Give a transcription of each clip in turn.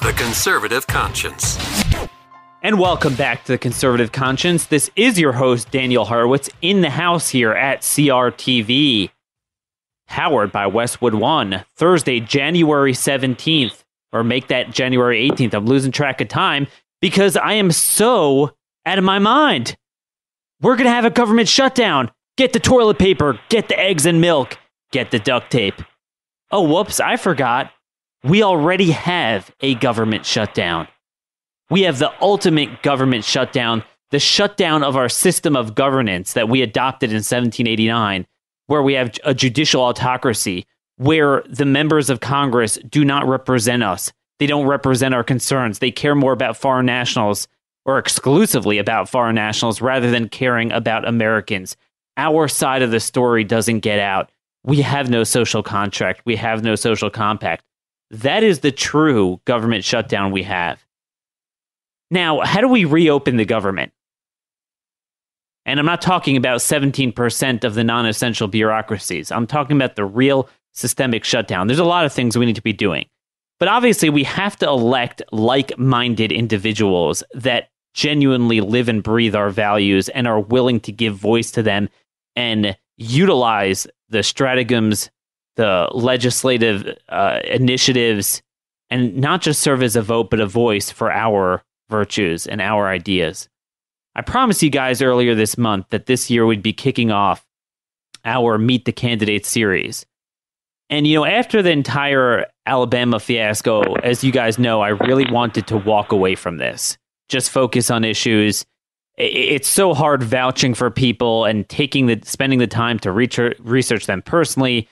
The Conservative Conscience. And welcome back to The Conservative Conscience. This is your host, Daniel Horowitz, in the house here at CRTV, powered by Westwood One, Thursday, January 17th, or make that January 18th. I'm losing track of time because I am so out of my mind. We're going to have a government shutdown. Get the toilet paper, get the eggs and milk, get the duct tape. Oh, whoops, I forgot. We already have a government shutdown. We have the ultimate government shutdown, the shutdown of our system of governance that we adopted in 1789, where we have a judicial autocracy, where the members of Congress do not represent us. They don't represent our concerns. They care more about foreign nationals, or exclusively about foreign nationals, rather than caring about Americans. Our side of the story doesn't get out. We have no social contract. We have no social compact. That is the true government shutdown we have. Now, how do we reopen the government? And I'm not talking about 17% of the non-essential bureaucracies. I'm talking about the real systemic shutdown. There's a lot of things we need to be doing. But obviously, we have to elect like-minded individuals that genuinely live and breathe our values and are willing to give voice to them and utilize the stratagems, the legislative initiatives, and not just serve as a vote, but a voice for our virtues and our ideas. I promised you guys earlier this month that this year we'd be kicking off our Meet the Candidates series. And, you know, after the entire Alabama fiasco, as you guys know, I really wanted to walk away from this. Just focus on issues. It's so hard vouching for people and spending the time to research them personally,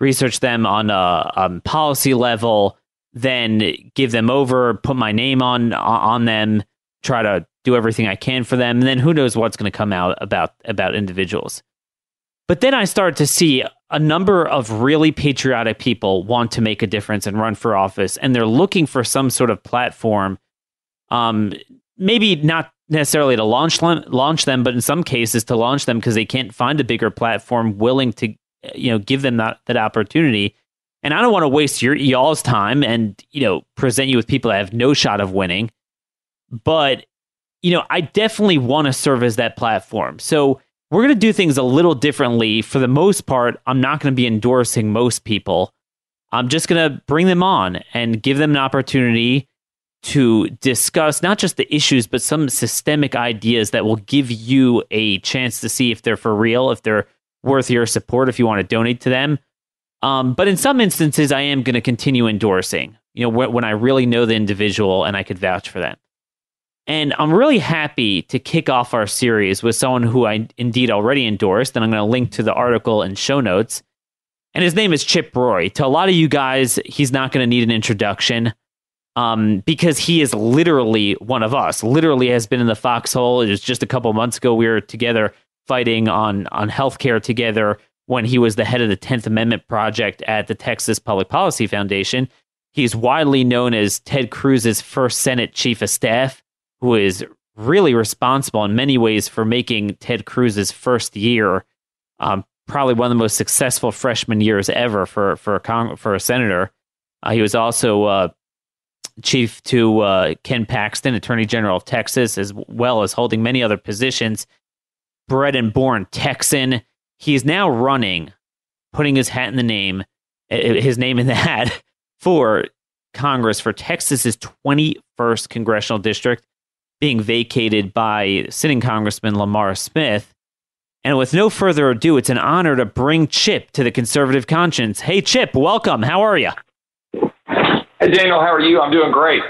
research them on a policy level, then give them over, put my name on them, try to do everything I can for them, and then who knows what's going to come out about individuals. But then I started to see a number of really patriotic people want to make a difference and run for office, and they're looking for some sort of platform. Maybe not necessarily to launch them, but in some cases to launch them because they can't find a bigger platform willing to, you know, give them that opportunity. And I don't want to waste y'all's time and, you know, present you with people that have no shot of winning. But, you know, I definitely want to serve as that platform. So we're going to do things a little differently. For the most part, I'm not going to be endorsing most people. I'm just going to bring them on and give them an opportunity to discuss not just the issues, but some systemic ideas that will give you a chance to see if they're for real, if they're worth your support, if you want to donate to them. But in some instances, I am going to continue endorsing, you know, when I really know the individual and I could vouch for them. And I'm really happy to kick off our series with someone who I indeed already endorsed, and I'm going to link to the article and show notes. And his name is Chip Roy. To a lot of you guys, he's not going to need an introduction. Because he is literally one of us, literally has been in the foxhole. It was just a couple months ago we were together fighting on healthcare together when he was the head of the 10th Amendment Project at the Texas Public Policy Foundation. He's widely known as Ted Cruz's first Senate chief of staff, who is really responsible in many ways for making Ted Cruz's first year probably one of the most successful freshman years ever for a senator. He was also chief to Ken Paxton, Attorney General of Texas, as well as holding many other positions. Bred and born Texan. He's now running, putting his name in the hat for Congress for Texas's 21st congressional district, being vacated by sitting Congressman Lamar Smith. And with no further ado, it's an honor to bring Chip to the Conservative Conscience. Hey, Chip, welcome. How are you? Hey, Daniel, how are you? I'm doing great.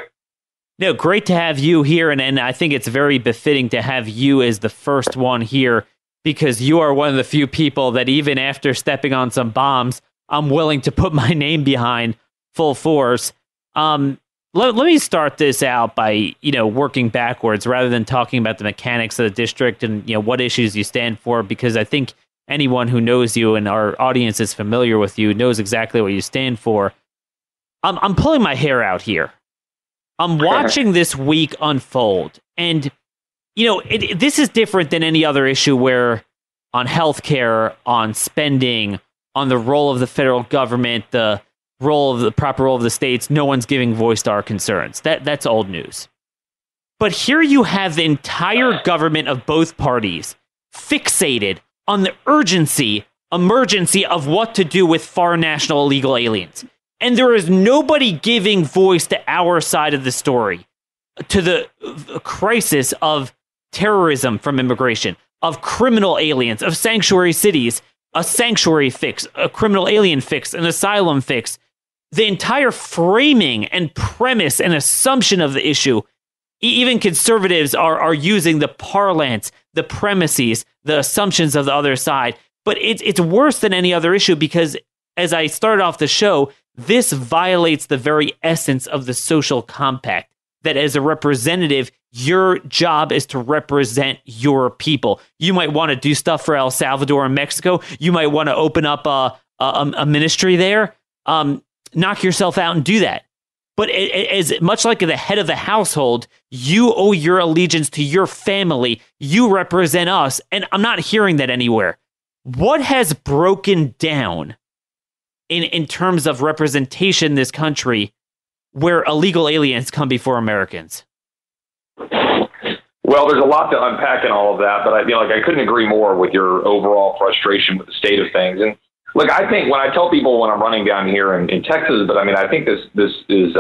No, great to have you here. And I think it's very befitting to have you as the first one here because you are one of the few people that even after stepping on some bombs, I'm willing to put my name behind full force. Let me start this out by, working backwards rather than talking about the mechanics of the district and, what issues you stand for, because I think anyone who knows you and our audience is familiar with you knows exactly what you stand for. I'm pulling my hair out here. I'm watching this week unfold. And, this is different than any other issue where on healthcare, on spending, on the role of the federal government, the proper role of the states, no one's giving voice to our concerns. That's old news. But here you have the entire government of both parties fixated on the emergency of what to do with foreign national illegal aliens. And there is nobody giving voice to our side of the story, to the crisis of terrorism from immigration, of criminal aliens, of sanctuary cities, a sanctuary fix, a criminal alien fix, an asylum fix. The entire framing and premise and assumption of the issue, even conservatives are using the parlance, the premises, the assumptions of the other side. But it's worse than any other issue because, as I started off the show, this violates the very essence of the social compact, that as a representative, your job is to represent your people. You might want to do stuff for El Salvador and Mexico. You might want to open up a ministry there. Knock yourself out and do that. But as much like the head of the household, you owe your allegiance to your family. You represent us. And I'm not hearing that anywhere. What has broken down in terms of representation in this country where illegal aliens come before Americans? Well, there's a lot to unpack in all of that, but I feel like I couldn't agree more with your overall frustration with the state of things. And look, I think when I tell people when I'm running down here in Texas, but I mean, I think this is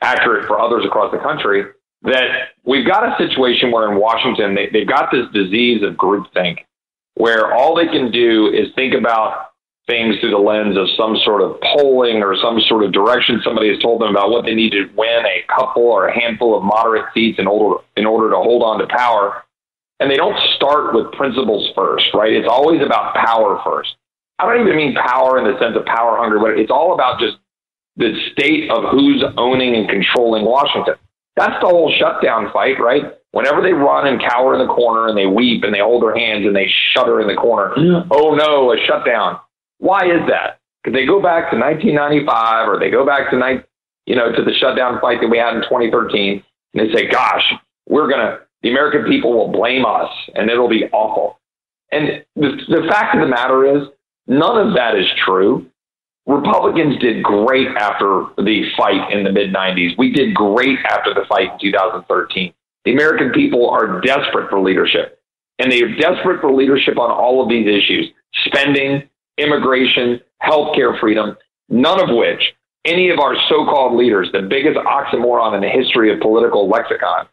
accurate for others across the country, that we've got a situation where in Washington, they've got this disease of groupthink, where all they can do is think about things through the lens of some sort of polling or some sort of direction somebody has told them about what they need to win a couple or a handful of moderate seats in order to hold on to power. And they don't start with principles first, right? It's always about power first. I don't even mean power in the sense of power hungry, but it's all about just the state of who's owning and controlling Washington. That's the whole shutdown fight, right? Whenever they run and cower in the corner and they weep and they hold their hands and they shudder in the corner, Oh no, a shutdown. Why is that? Because they go back to 1995 or they go back to to the shutdown fight that we had in 2013, and they say, gosh, the American people will blame us and it'll be awful. And the fact of the matter is, none of that is true. Republicans did great after the fight in the mid-90s. We did great after the fight in 2013. The American people are desperate for leadership, and they are desperate for leadership on all of these issues: spending, immigration, healthcare freedom, none of which any of our so-called leaders, the biggest oxymoron in the history of political lexicon,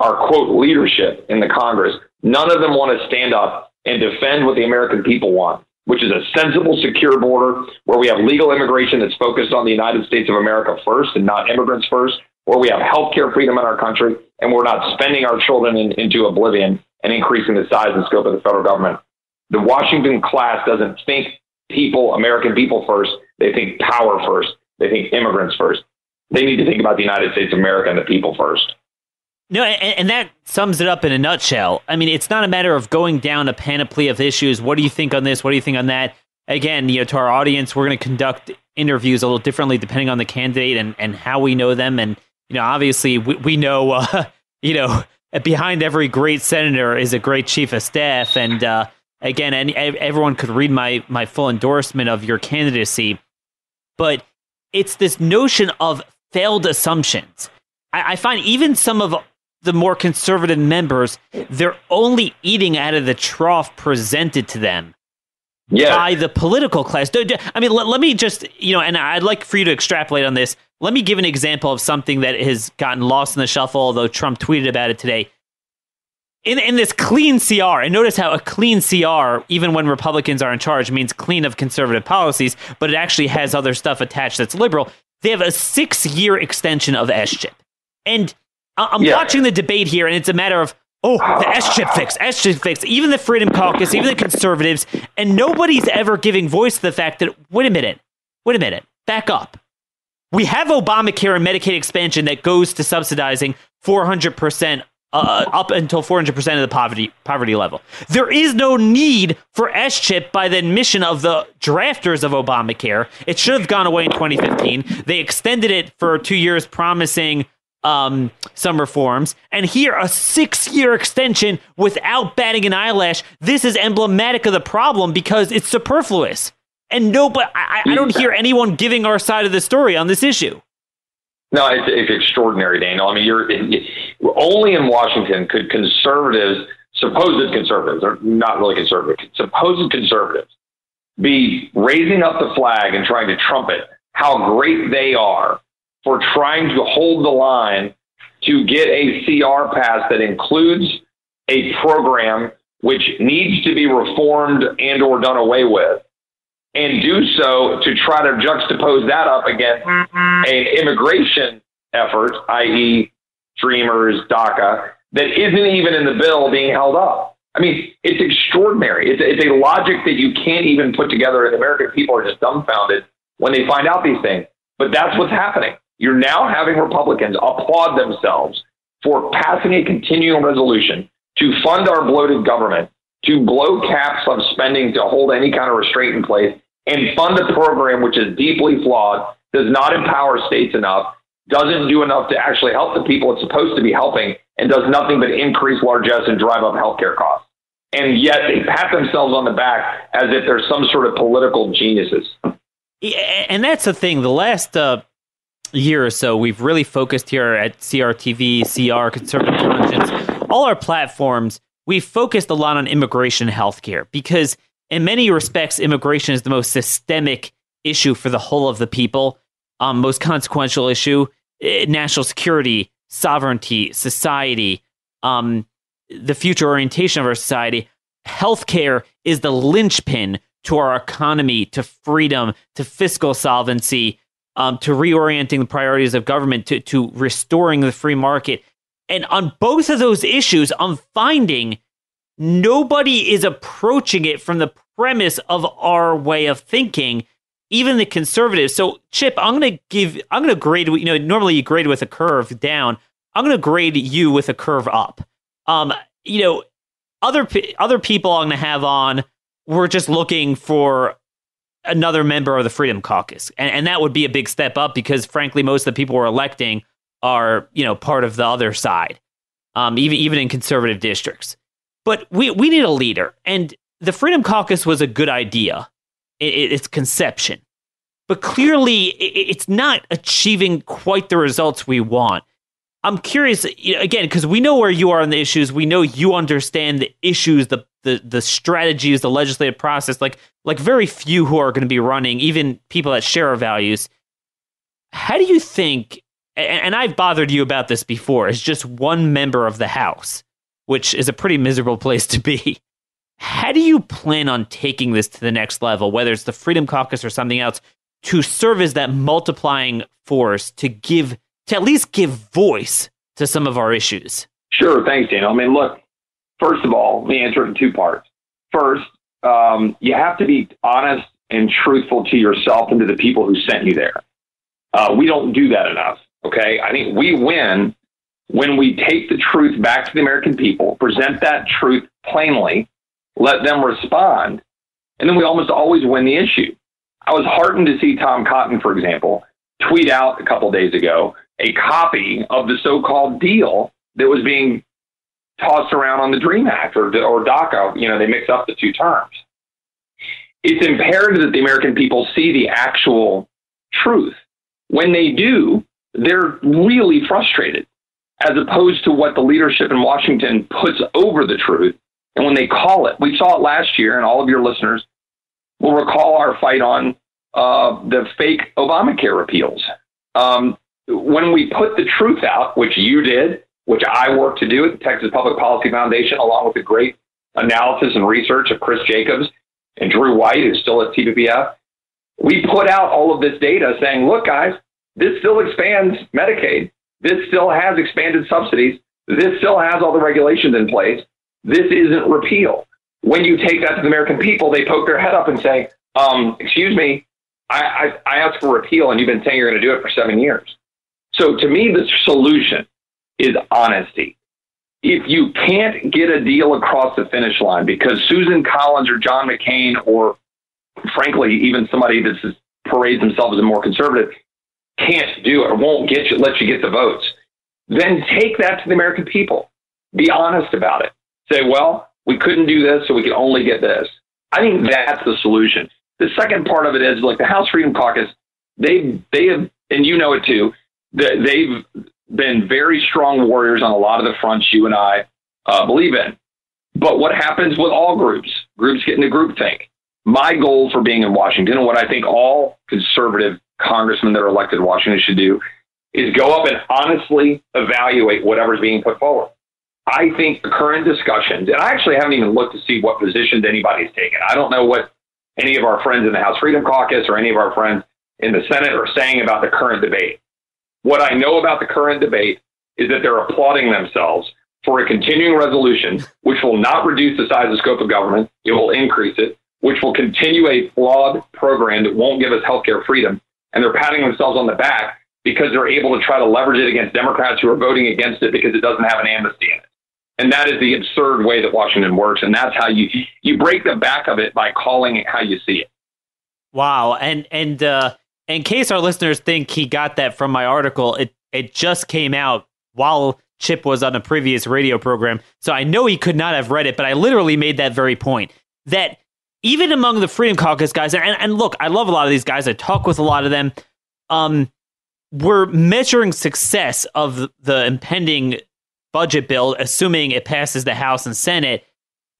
our, quote, leadership in the Congress, none of them want to stand up and defend what the American people want, which is a sensible, secure border where we have legal immigration that's focused on the United States of America first and not immigrants first, where we have healthcare freedom in our country, and we're not spending our children into oblivion and increasing the size and scope of the federal government. The Washington class doesn't think American people first. They think power first. They think immigrants first. They need to think about the United States of America and the people first. No, and that sums it up in a nutshell. I mean, it's not a matter of going down a panoply of issues. What do you think on this? What do you think on that? Again, to our audience, we're going to conduct interviews a little differently depending on the candidate and how we know them. And, obviously we know, behind every great senator is a great chief of staff. And, again, and everyone could read my full endorsement of your candidacy, but it's this notion of failed assumptions. I find even some of the more conservative members, they're only eating out of the trough presented to them by the political class. I mean, let me just, and I'd like for you to extrapolate on this. Let me give an example of something that has gotten lost in the shuffle, although Trump tweeted about it today. In this clean CR, and notice how a clean CR, even when Republicans are in charge, means clean of conservative policies, but it actually has other stuff attached that's liberal. They have a 6-year extension of the SCHIP. And I'm watching the debate here, and it's a matter of, the SCHIP fix, even the Freedom Caucus, even the conservatives, and nobody's ever giving voice to the fact that, wait a minute, back up. We have Obamacare and Medicaid expansion that goes to subsidizing 400% up until 400% of the poverty level. There is no need for SCHIP by the admission of the drafters of Obamacare. It should have gone away in 2015. They extended it for 2 years, promising some reforms, and here a 6-year extension without batting an eyelash. This is emblematic of the problem because it's superfluous. And I don't hear anyone giving our side of the story on this issue. No, it's extraordinary, Daniel. I mean, only in Washington could conservatives, supposed conservatives, they're not really conservative, supposed conservatives, be raising up the flag and trying to trumpet how great they are for trying to hold the line to get a CR passed that includes a program which needs to be reformed and or done away with, and do so to try to juxtapose that up against an immigration effort, i.e. Dreamers, DACA, that isn't even in the bill being held up. I mean, it's extraordinary. It's a logic that you can't even put together, and American people are just dumbfounded when they find out these things. But that's what's happening. You're now having Republicans applaud themselves for passing a continuing resolution to fund our bloated government, to blow caps on spending to hold any kind of restraint in place, and fund a program which is deeply flawed, does not empower states enough, doesn't do enough to actually help the people it's supposed to be helping, and does nothing but increase largesse and drive up healthcare costs. And yet they pat themselves on the back as if they're some sort of political geniuses. And that's the thing. The last year or so, we've really focused here at CRTV, CR, Conservative Conscience, all our platforms. We've focused a lot on immigration and healthcare because in many respects, immigration is the most systemic issue for the whole of the people, most consequential issue, national security, sovereignty, society, the future orientation of our society. Healthcare is the linchpin to our economy, to freedom, to fiscal solvency, to reorienting the priorities of government, to restoring the free market. And on both of those issues, I'm finding nobody is approaching it from the premise of our way of thinking, even the conservatives. So, Chip, I'm going to grade, normally you grade with a curve down. I'm going to grade you with a curve up. Other people I'm going to have on, we're just looking for another member of the Freedom Caucus. And that would be a big step up because, frankly, most of the people we're electing are, part of the other side, even in conservative districts. But we need a leader. And the Freedom Caucus was a good idea, its conception. But clearly, it's not achieving quite the results we want. I'm curious, again, because we know where you are on the issues. We know you understand the issues, the strategies, the legislative process, like very few who are going to be running, even people that share our values. How do you think... And I've bothered you about this before. It's just one member of the House, which is a pretty miserable place to be. How do you plan on taking this to the next level, whether it's the Freedom Caucus or something else, to serve as that multiplying force to at least give voice to some of our issues? Sure. Thanks, Daniel. I mean, look, first of all, let me answer it in two parts. First, you have to be honest and truthful to yourself and to the people who sent you there. We don't do that enough. Okay, I think we win when we take the truth back to the American people, present that truth plainly, let them respond, and then we almost always win the issue. I was heartened to see Tom Cotton, for example, tweet out a couple days ago a copy of the so-called deal that was being tossed around on the DREAM Act or DACA. They mix up the two terms. It's imperative that the American people see the actual truth. When they do, they're really frustrated, as opposed to what the leadership in Washington puts over the truth. And when they call it, we saw it last year, and all of your listeners will recall our fight on the fake Obamacare repeals. When we put the truth out, which you did, which I worked to do at the Texas Public Policy Foundation, along with the great analysis and research of Chris Jacobs and Drew White, who's still at TPPF, we put out all of this data saying, look, guys, this still expands Medicaid. This still has expanded subsidies. This still has all the regulations in place. This isn't repeal. When you take that to the American people, they poke their head up and say, excuse me, I asked for repeal, and you've been saying you're going to do it for 7 years. So to me, the solution is honesty. If you can't get a deal across the finish line because Susan Collins or John McCain or, frankly, even somebody that parades themselves as more conservative can't do it or won't get you, let you get the votes, then take that to the American people. Be honest about it. Say, well, we couldn't do this, so we can only get this. I think that's the solution. The second part of it is, like, the House Freedom Caucus, they have, and you know it too, they've been very strong warriors on a lot of the fronts you and I believe in. But what happens with all groups? Groups get into groupthink. My goal for being in Washington, and what I think all conservative congressmen that are elected in Washington should do, is go up and honestly evaluate whatever's being put forward. I think the current discussions, and I actually haven't even looked to see what positions anybody's taken. I don't know what any of our friends in the House Freedom Caucus or any of our friends in the Senate are saying about the current debate. What I know about the current debate is that they're applauding themselves for a continuing resolution, which will not reduce the size and scope of government. It will increase it, which will continue a flawed program that won't give us healthcare freedom. And they're patting themselves on the back because they're able to try to leverage it against Democrats who are voting against it because it doesn't have an amnesty in it. And that is the absurd way that Washington works. And that's how you break the back of it, by calling it how you see it. Wow. And in case our listeners think he got that from my article, it just came out while Chip was on a previous radio program. So I know he could not have read it, but I literally made that very point, that even among the Freedom Caucus guys, and look, I love a lot of these guys. I talk with a lot of them. We're measuring success of the impending budget bill, assuming it passes the House and Senate,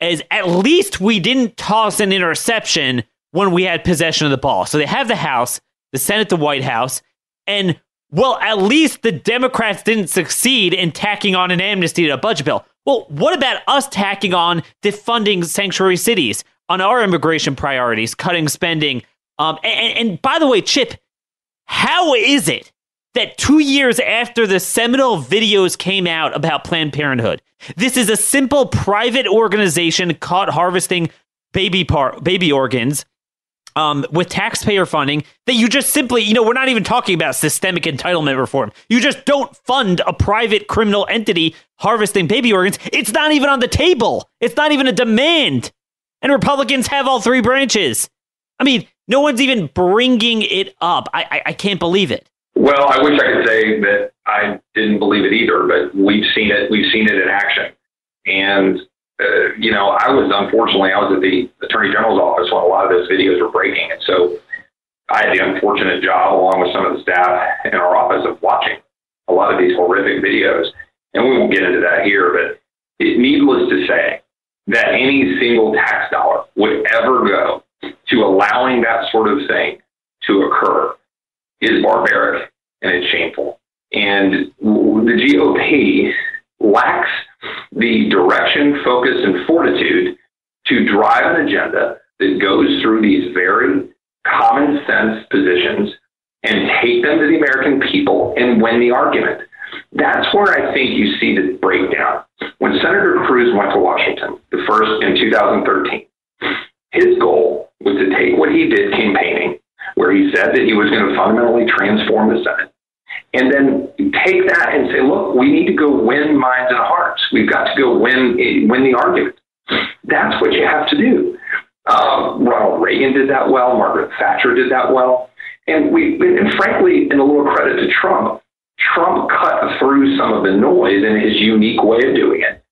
is at least we didn't toss an interception when we had possession of the ball. So they have the House, the Senate, the White House, and, well, at least the Democrats didn't succeed in tacking on an amnesty to a budget bill. Well, what about us tacking on defunding sanctuary cities, on our immigration priorities, cutting spending? And by the way, Chip, how is it that 2 years after the seminal videos came out about Planned Parenthood, this is a simple private organization caught harvesting baby organs with taxpayer funding, that you just simply, we're not even talking about systemic entitlement reform. You just don't fund a private criminal entity harvesting baby organs. It's not even on the table. It's not even a demand. And Republicans have all three branches. I mean, no one's even bringing it up. I can't believe it. Well, I wish I could say that I didn't believe it either, but we've seen it. We've seen it in action. And, I was at the Attorney General's office when a lot of those videos were breaking. And so I had the unfortunate job, along with some of the staff in our office, of watching a lot of these horrific videos. And we won't get into that here, but it's needless to say that any single tax dollar would ever go to allowing that sort of thing to occur is barbaric, and it's shameful. And the GOP lacks the direction, focus, and fortitude to drive an agenda that goes through these very common sense positions and take them to the American people and win the argument. That's where I think you see the breakdown. When Senator Cruz went to Washington, the first in 2013, his goal was to take what he did campaigning, where he said that he was going to fundamentally transform the Senate, and then take that and say, look, we need to go win minds and hearts. We've got to go win the argument. That's what you have to do. Ronald Reagan did that well. Margaret Thatcher did that well. And frankly, and a little credit to Trump cut through some of the noise in his unique way of doing it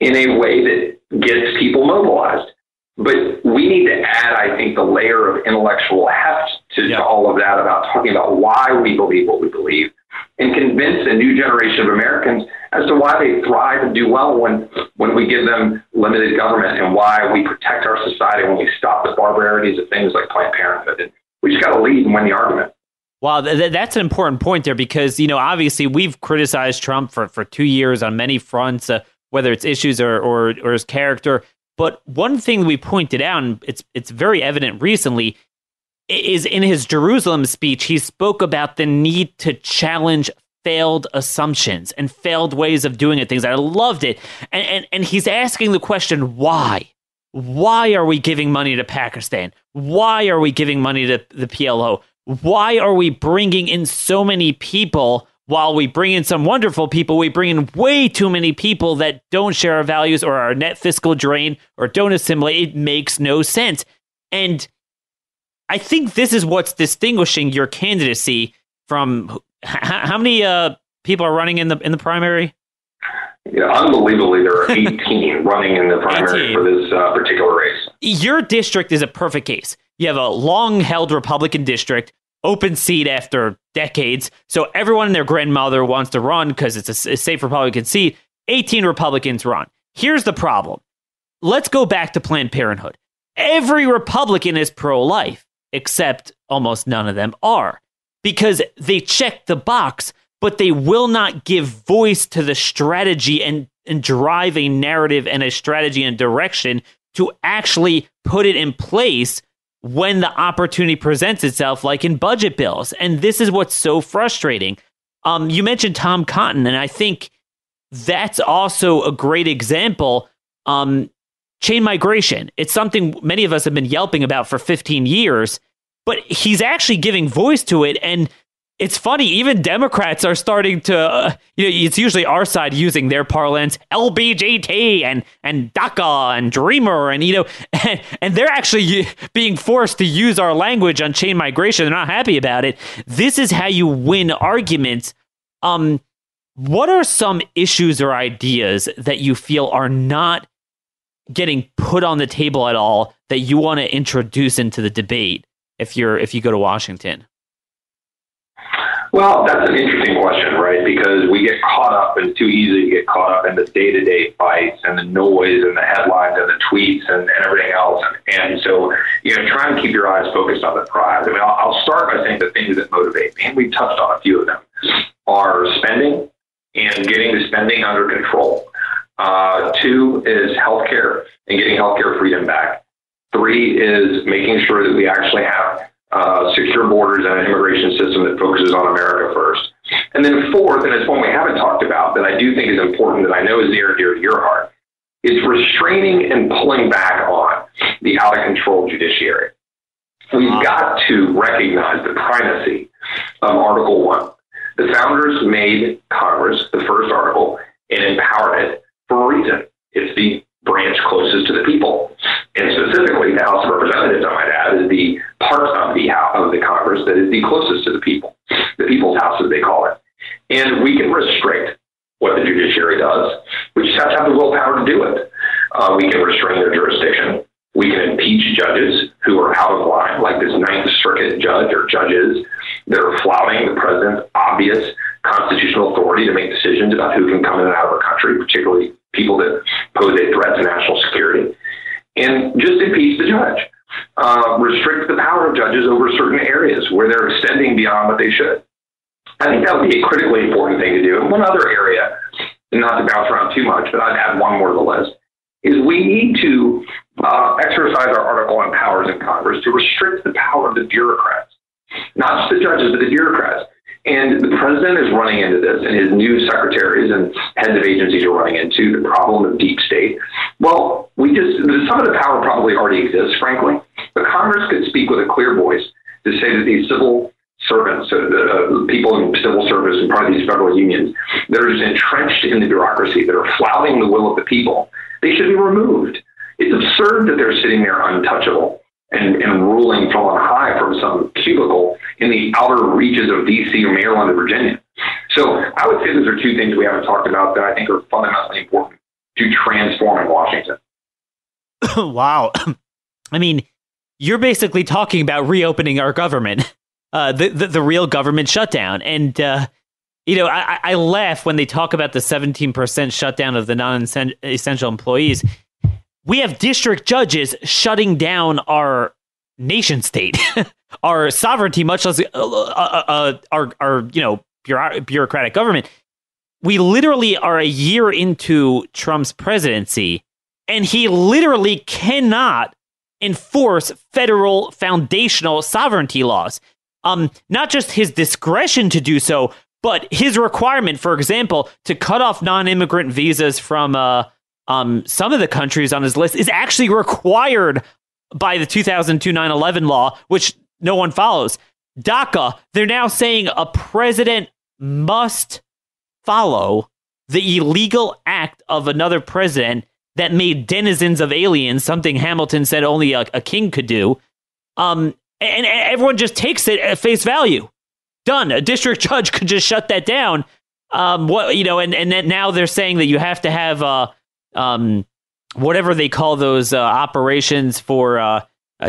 in a way that gets people mobilized. But we need to add, I think, the layer of intellectual heft to all of that, about talking about why we believe what we believe, and convince the new generation of Americans as to why they thrive and do well when we give them limited government, and why we protect our society when we stop the barbarities of things like Planned Parenthood. And we just got to lead and win the argument. Wow, that's an important point there, because, obviously we've criticized Trump for 2 years on many fronts, whether it's issues or his character. But one thing we pointed out, and it's very evident recently, is in his Jerusalem speech, he spoke about the need to challenge failed assumptions and failed ways of doing it, things. I loved it. And he's asking the question, why? Why are we giving money to Pakistan? Why are we giving money to the PLO? Why are we bringing in so many people? While we bring in some wonderful people, we bring in way too many people that don't share our values or our net fiscal drain or don't assimilate. It makes no sense. And I think this is what's distinguishing your candidacy from how many people are running in the primary? Yeah, unbelievably, there are 18 running in the primary for this particular race. Your district is a perfect case. You have a long-held Republican district, open seat after decades. So everyone and their grandmother wants to run because it's a safe Republican seat. 18 Republicans run. Here's the problem. Let's go back to Planned Parenthood. Every Republican is pro-life, except almost none of them are, because they check the box, but they will not give voice to the strategy and drive a narrative and a strategy and direction to actually put it in place when the opportunity presents itself, like in budget bills. And this is what's so frustrating. You mentioned Tom Cotton, and I think that's also a great example. Chain migration. It's something many of us have been yelping about for 15 years, but he's actually giving voice to it. And it's funny, even Democrats are starting to, it's usually our side using their parlance, LBGT and DACA and Dreamer, and they're actually being forced to use our language on chain migration. They're not happy about it. This is how you win arguments. What are some issues or ideas that you feel are not getting put on the table at all that you want to introduce into the debate if you go to Washington? Well, that's an interesting question, right? Because we get caught up, and it's too easy to get caught up in the day-to-day fights and the noise and the headlines and the tweets and everything else. And so, try and keep your eyes focused on the prize. I mean, I'll start by saying the things that motivate me, and we touched on a few of them, are spending and getting the spending under control. 2 is healthcare and getting healthcare freedom back. 3 is making sure that we actually have secure borders and an immigration system that focuses on America first. And then 4th, and it's one we haven't talked about that I do think is important, that I know is near and dear to your heart, is restraining and pulling back on the out-of-control judiciary. We've got to recognize the primacy of Article One. The founders made Congress, the first article, and empowered it for a reason. It's the branch closest to the people. And specifically, the House of Representatives, I might add, is the part of the Congress that is the closest to the people, the people's house, as they call it. And we can restrict what the judiciary does. We just have to have the willpower to do it. We can restrain their jurisdiction. We can impeach judges who are out of line, like this Ninth Circuit judge or judges that are flouting the president's obvious constitutional authority to make decisions about who can come in and out of our country, particularly people that pose a threat to national security. And just impeach the judge. Restrict the power of judges over certain areas where they're extending beyond what they should. I think that would be a critically important thing to do. And one other area, and not to bounce around too much, but I'd add one more to the list, is we need to exercise our Article One powers in Congress to restrict the power of the bureaucrats, not just the judges, but the bureaucrats. And the president is running into this, and his new secretaries and heads of agencies are running into the problem of deep state. Well, some of the power probably already exists, frankly, but Congress could speak with a clear voice to say that these civil servants, so the people in civil service and part of these federal unions that are just entrenched in the bureaucracy, that are flouting the will of the people, they should be removed. It's absurd that they're sitting there untouchable and ruling from on high from some cubicle in the outer reaches of D.C. or Maryland or Virginia. So I would say those are two things we haven't talked about that I think are fundamentally important to transforming Washington. Wow. I mean, you're basically talking about reopening our government, the real government shutdown. And, I laugh when they talk about the 17% shutdown of the non-essential employees. We have district judges shutting down our nation state, our sovereignty, much less our bureaucratic government. We literally are a year into Trump's presidency, and he literally cannot enforce federal foundational sovereignty laws. Not just his discretion to do so, but his requirement, for example, to cut off non-immigrant visas from some of the countries on his list is actually required by the 2002 9/11 law, which no one follows. DACA, they're now saying a president must follow the illegal act of another president that made denizens of aliens something Hamilton said only a king could do. And everyone just takes it at face value. Done. A district judge could just shut that down. And then now they're saying that you have to have whatever they call those operations for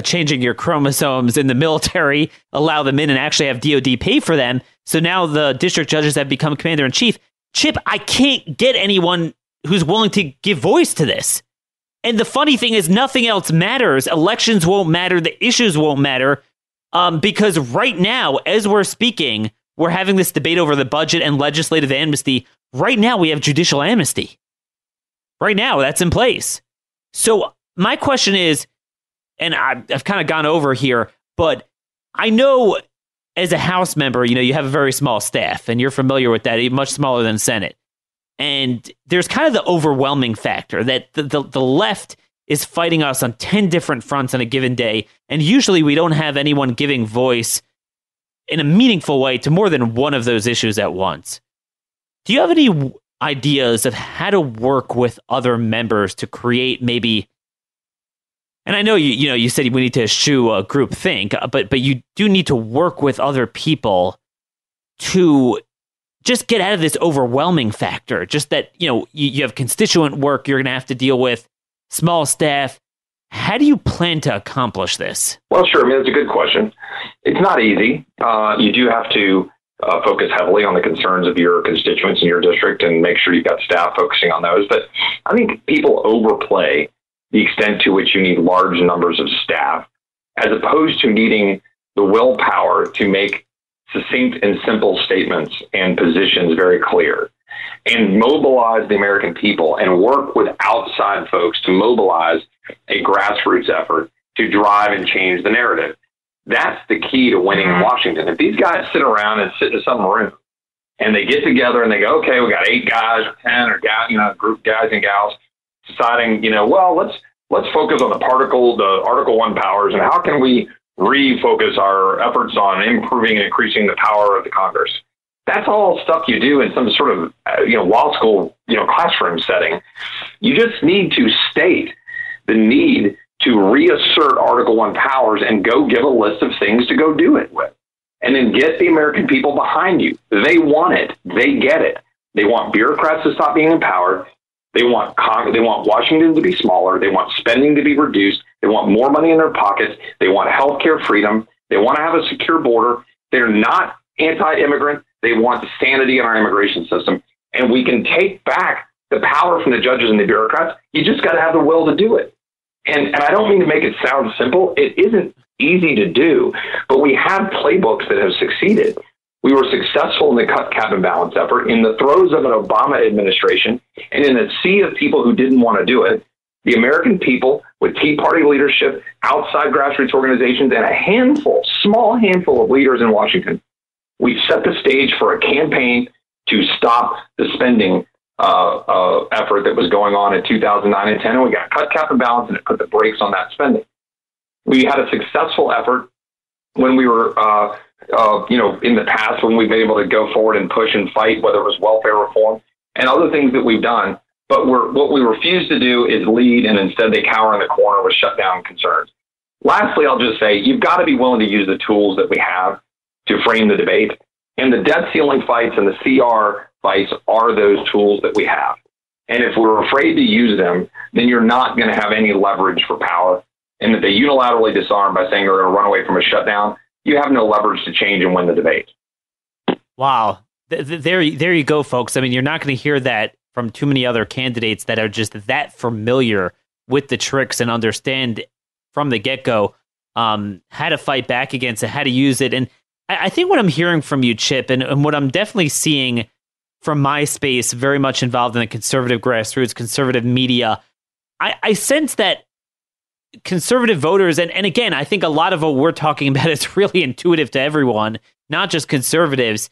changing your chromosomes in the military, allow them in and actually have DOD pay for them. So now the district judges have become commander in chief. Chip, I can't get anyone who's willing to give voice to this. And the funny thing is nothing else matters. Elections won't matter. The issues won't matter. Because right now, as we're speaking, we're having this debate over the budget and legislative amnesty. Right now, we have judicial amnesty. Right now, that's in place. So my question is, and I've kind of gone over here, but I know as a House member, you know, you have a very small staff and you're familiar with that, much smaller than Senate. And there's kind of the overwhelming factor that the left is fighting us on 10 different fronts on a given day. And usually we don't have anyone giving voice in a meaningful way to more than one of those issues at once. Do you have any ideas of how to work with other members to create maybe, and I know you said we need to eschew groupthink, but you do need to work with other people to just get out of this overwhelming factor, just that, you know, you have constituent work you're going to have to deal with, small staff. How do you plan to accomplish this? Well, sure. I mean, it's a good question. It's not easy. You do have to focus heavily on the concerns of your constituents in your district and make sure you've got staff focusing on those. But I think people overplay the extent to which you need large numbers of staff, as opposed to needing the willpower to make succinct and simple statements and positions very clear, and mobilize the American people and work with outside folks to mobilize a grassroots effort to drive and change the narrative. That's the key to winning in Washington. If these guys sit around and sit in some room and they get together and they go, okay, we got 8 guys or 10 or group guys and gals deciding, well, let's focus on the Article One powers and how can we refocus our efforts on improving and increasing the power of the Congress. That's all stuff you do in some sort of, law school, classroom setting. You just need to state the need to reassert Article One powers and go give a list of things to go do it with. And then get the American people behind you. They want it. They get it. They want bureaucrats to stop being empowered. They want Washington to be smaller. They want spending to be reduced. They want more money in their pockets. They want healthcare freedom. They want to have a secure border. They're not anti-immigrant. They want sanity in our immigration system. And we can take back the power from the judges and the bureaucrats. You just got to have the will to do it. And I don't mean to make it sound simple. It isn't easy to do, but we have playbooks that have succeeded. We were successful in the cap and balance effort in the throes of an Obama administration, and in a sea of people who didn't want to do it, the American people with Tea Party leadership, outside grassroots organizations, and a small handful of leaders in Washington, we set the stage for a campaign to stop the spending effort that was going on in 2009 and 10, and we got cut cap and balance, and it put the brakes on that spending. We had a successful effort when we were in the past, when we've been able to go forward and push and fight, whether it was welfare reform and other things that we've done. But what we refuse to do is lead, and instead they cower in the corner with shutdown concerns. Lastly, I'll just say, you've got to be willing to use the tools that we have to frame the debate. And the debt ceiling fights and the CR fights are those tools that we have. And if we're afraid to use them, then you're not going to have any leverage for power. And if they unilaterally disarm by saying we're going to run away from a shutdown, you have no leverage to change and win the debate. Wow. There you go, folks. I mean, you're not going to hear that from too many other candidates that are just that familiar with the tricks and understand from the get-go how to fight back against it, how to use it. And I think what I'm hearing from you, Chip, and what I'm definitely seeing from my space, very much involved in the conservative grassroots, conservative media, I sense that conservative voters, and again, I think a lot of what we're talking about is really intuitive to everyone, not just conservatives.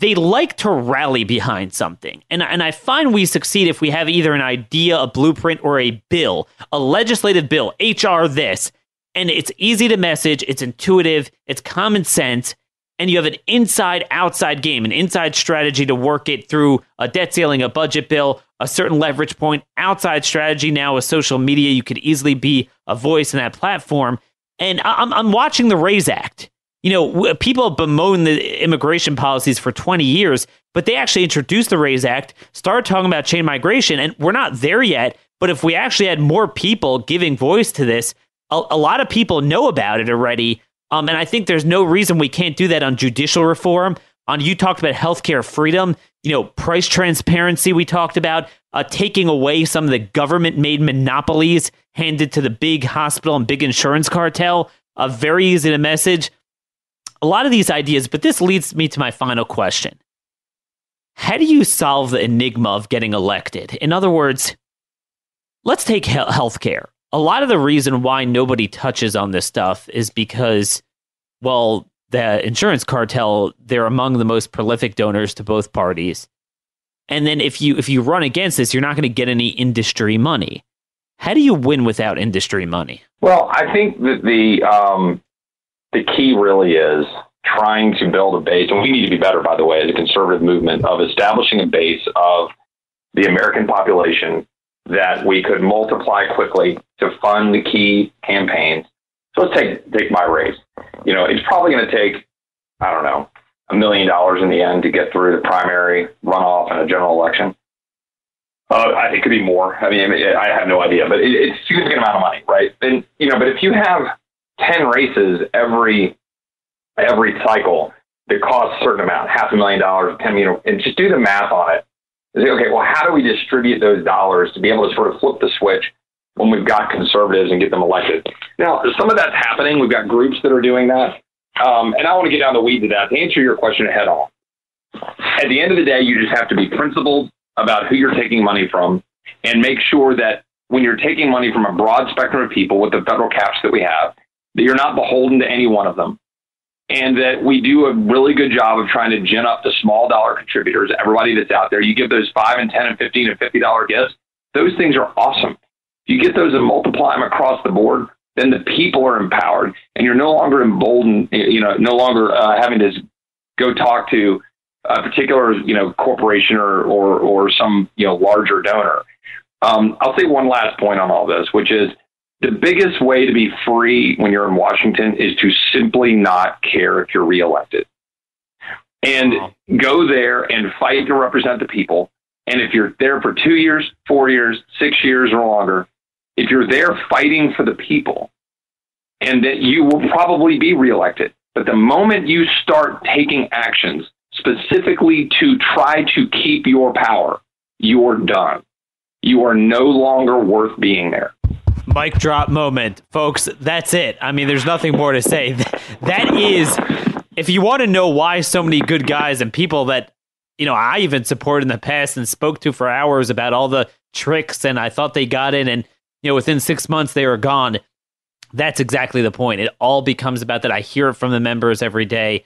they like to rally behind something. And I find we succeed if we have either an idea, a blueprint, or a bill, a legislative bill, HR this. And it's easy to message, it's intuitive, it's common sense, and you have an inside-outside game, an inside strategy to work it through a debt ceiling, a budget bill, a certain leverage point, outside strategy now with social media. You could easily be a voice in that platform. And I'm watching the Raise Act. You know, people bemoan the immigration policies for 20 years, but they actually introduced the RAISE Act, started talking about chain migration, and we're not there yet. But if we actually had more people giving voice to this, a lot of people know about it already. And I think there's no reason we can't do that on judicial reform. On you talked about healthcare freedom, you know, price transparency. We talked about taking away some of the government-made monopolies handed to the big hospital and big insurance cartel. Very easy to message. A lot of these ideas, but this leads me to my final question. How do you solve the enigma of getting elected? In other words, let's take healthcare. A lot of the reason why nobody touches on this stuff is because, well, the insurance cartel, they're among the most prolific donors to both parties. And then if you run against this, you're not going to get any industry money. How do you win without industry money? Well, I think that the key really is trying to build a base, and we need to be better, by the way, as a conservative movement, of establishing a base of the American population that we could multiply quickly to fund the key campaigns. So let's take my race. You know, it's probably going to take, I don't know, $1 million in the end to get through the primary, runoff, and a general election. It could be more. I mean, I have no idea, but it's a significant amount of money, right? And, you know, but if you have 10 races every cycle that costs a certain amount, $500,000, $10 million, and just do the math on it. And say, okay, well, how do we distribute those dollars to be able to sort of flip the switch when we've got conservatives and get them elected? Now, some of that's happening. We've got groups that are doing that. And I want to get down the weeds of that to answer your question head on. At the end of the day, you just have to be principled about who you're taking money from and make sure that when you're taking money from a broad spectrum of people with the federal caps that we have, that you're not beholden to any one of them, and that we do a really good job of trying to gin up the small dollar contributors, everybody that's out there. You give those $5 and $10 and $15 and $50 gifts. Those things are awesome. If you get those and multiply them across the board, then the people are empowered, and you're no longer emboldened, you know, no longer having to go talk to a particular, you know, corporation or some, you know, larger donor. I'll say one last point on all this, which is, the biggest way to be free when you're in Washington is to simply not care if you're reelected and go there and fight to represent the people. And if you're there for 2 years, 4 years, 6 years or longer, if you're there fighting for the people, and that you will probably be reelected. But the moment you start taking actions specifically to try to keep your power, you're done. You are no longer worth being there. Mic drop moment, folks. That's it. I mean, there's nothing more to say. That is, if you want to know why so many good guys and people that, you know, I even supported in the past and spoke to for hours about all the tricks and I thought they got in and, you know, within 6 months they were gone. That's exactly the point. It all becomes about that. I hear it from the members every day.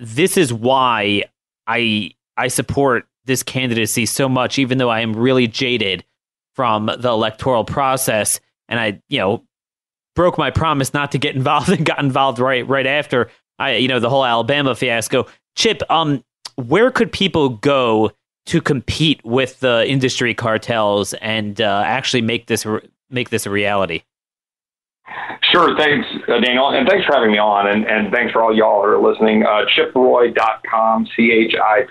This is why I support this candidacy so much, even though I am really jaded from the electoral process, and I, you know, broke my promise not to get involved and got involved right after I, you know, the whole Alabama fiasco. Chip, where could people go to compete with the industry cartels and actually make this a reality? Sure, thanks, Daniel, and thanks for having me on, and thanks for all y'all that are listening. ChipRoy.com,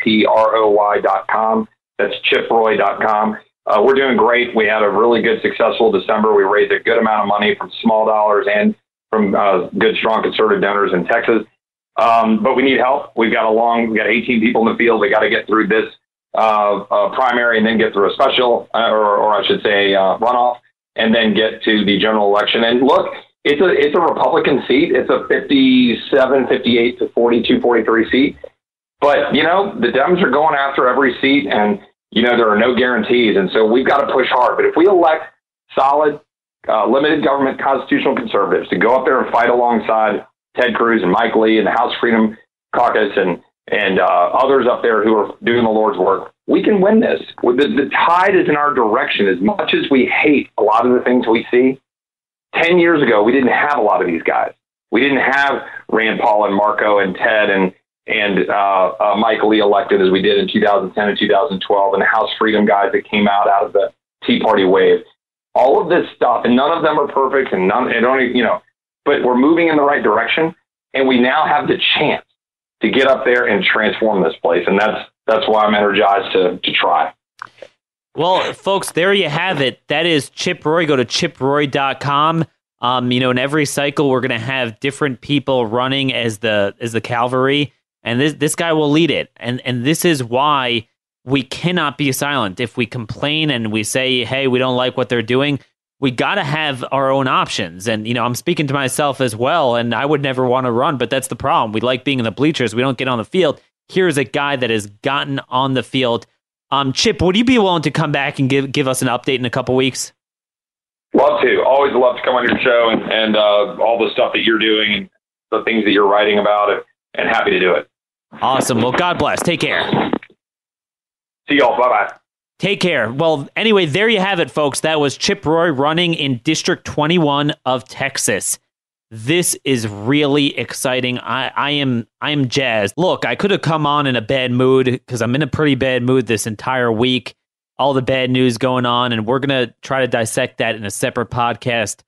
ChipRoy.com. That's ChipRoy.com. We're doing great. We had a really good, successful December. We raised a good amount of money from small dollars and from good, strong conservative donors in Texas. But we need help. We've got 18 people in the field. We got to get through this primary and then get through a special, or I should say runoff, and then get to the general election. And look, it's a Republican seat. It's a 57, 58 to 42, 43 seat. But, you know, the Dems are going after every seat, and you know, there are no guarantees, and so we've got to push hard. But if we elect solid, limited government constitutional conservatives to go up there and fight alongside Ted Cruz and Mike Lee and the House Freedom Caucus and and others up there who are doing the Lord's work, we can win this. The tide is in our direction. As much as we hate a lot of the things we see, 10 years ago, we didn't have a lot of these guys. We didn't have Rand Paul and Marco and Ted and Mike Lee elected as we did in 2010 and 2012, and the House Freedom guys that came out of the Tea Party wave. All of this stuff, and none of them are perfect, and but we're moving in the right direction, and we now have the chance to get up there and transform this place, and that's why I'm energized to try. Well, folks, there you have it. That is Chip Roy. Go to chiproy.com. In every cycle, we're going to have different people running as the cavalry, and this guy will lead it. And this is why we cannot be silent. If we complain and we say, hey, we don't like what they're doing, we got to have our own options. And, I'm speaking to myself as well, and I would never want to run, but that's the problem. We like being in the bleachers. We don't get on the field. Here's a guy that has gotten on the field. Chip, would you be willing to come back and give us an update in a couple weeks? Love to. Always love to come on your show and all the stuff that you're doing and the things that you're writing about, and happy to do it. Awesome. Well, God bless. Take care. See y'all. Bye-bye. Take care. Well, anyway, there you have it, folks. That was Chip Roy running in District 21 of Texas. This is really exciting. I am jazzed. Look, I could have come on in a bad mood because I'm in a pretty bad mood this entire week. All the bad news going on, and we're going to try to dissect that in a separate podcast.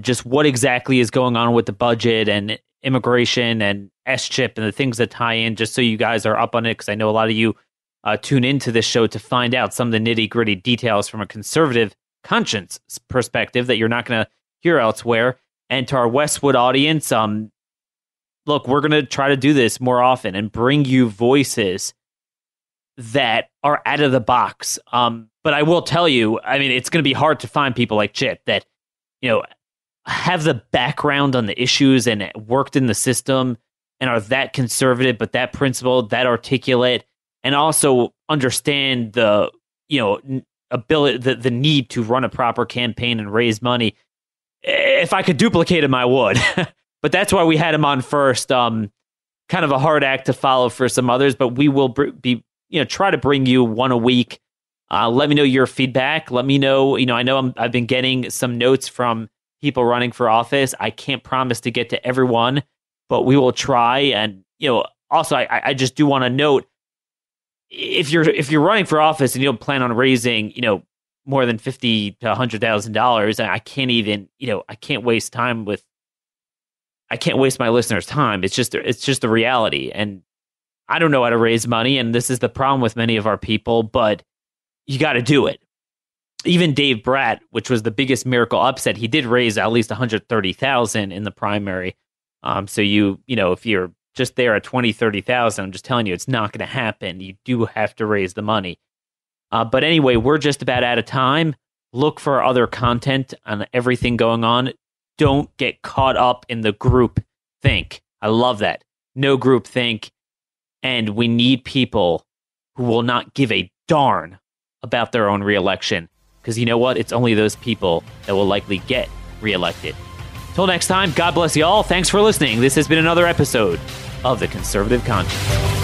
Just what exactly is going on with the budget and immigration and SCHIP and the things that tie in, just so you guys are up on it, because I know a lot of you tune into this show to find out some of the nitty-gritty details from a conservative conscience perspective that you're not going to hear elsewhere. And to our Westwood audience, look, we're going to try to do this more often and bring you voices that are out of the box. But I will tell you, it's going to be hard to find people like Chip that, have the background on the issues and worked in the system and are that conservative, but that principled, that articulate, and also understand the, ability, the need to run a proper campaign and raise money. If I could duplicate him, I would. But that's why we had him on first. Kind of a hard act to follow for some others, but we will be try to bring you one a week. Let me know your feedback. Let me know, I know I've been getting some notes from people running for office. I can't promise to get to everyone, but we will try. And, also I just do want to note, if you're running for office and you don't plan on raising, more than $50,000 to $100,000, I can't waste time I can't waste my listeners' time. It's just the reality. And I don't know how to raise money, and this is the problem with many of our people, but you got to do it. Even Dave Bratt, which was the biggest miracle upset, he did raise at least $130,000 in the primary. So if you're just there at $20,000, $30,000, I'm just telling you, it's not going to happen. You do have to raise the money. But anyway, we're just about out of time. Look for other content on everything going on. Don't get caught up in the group think. I love that. No group think. And we need people who will not give a darn about their own reelection. Because you know what? It's only those people that will likely get reelected. Till next time, God bless you all. Thanks for listening. This has been another episode of The Conservative Conscience.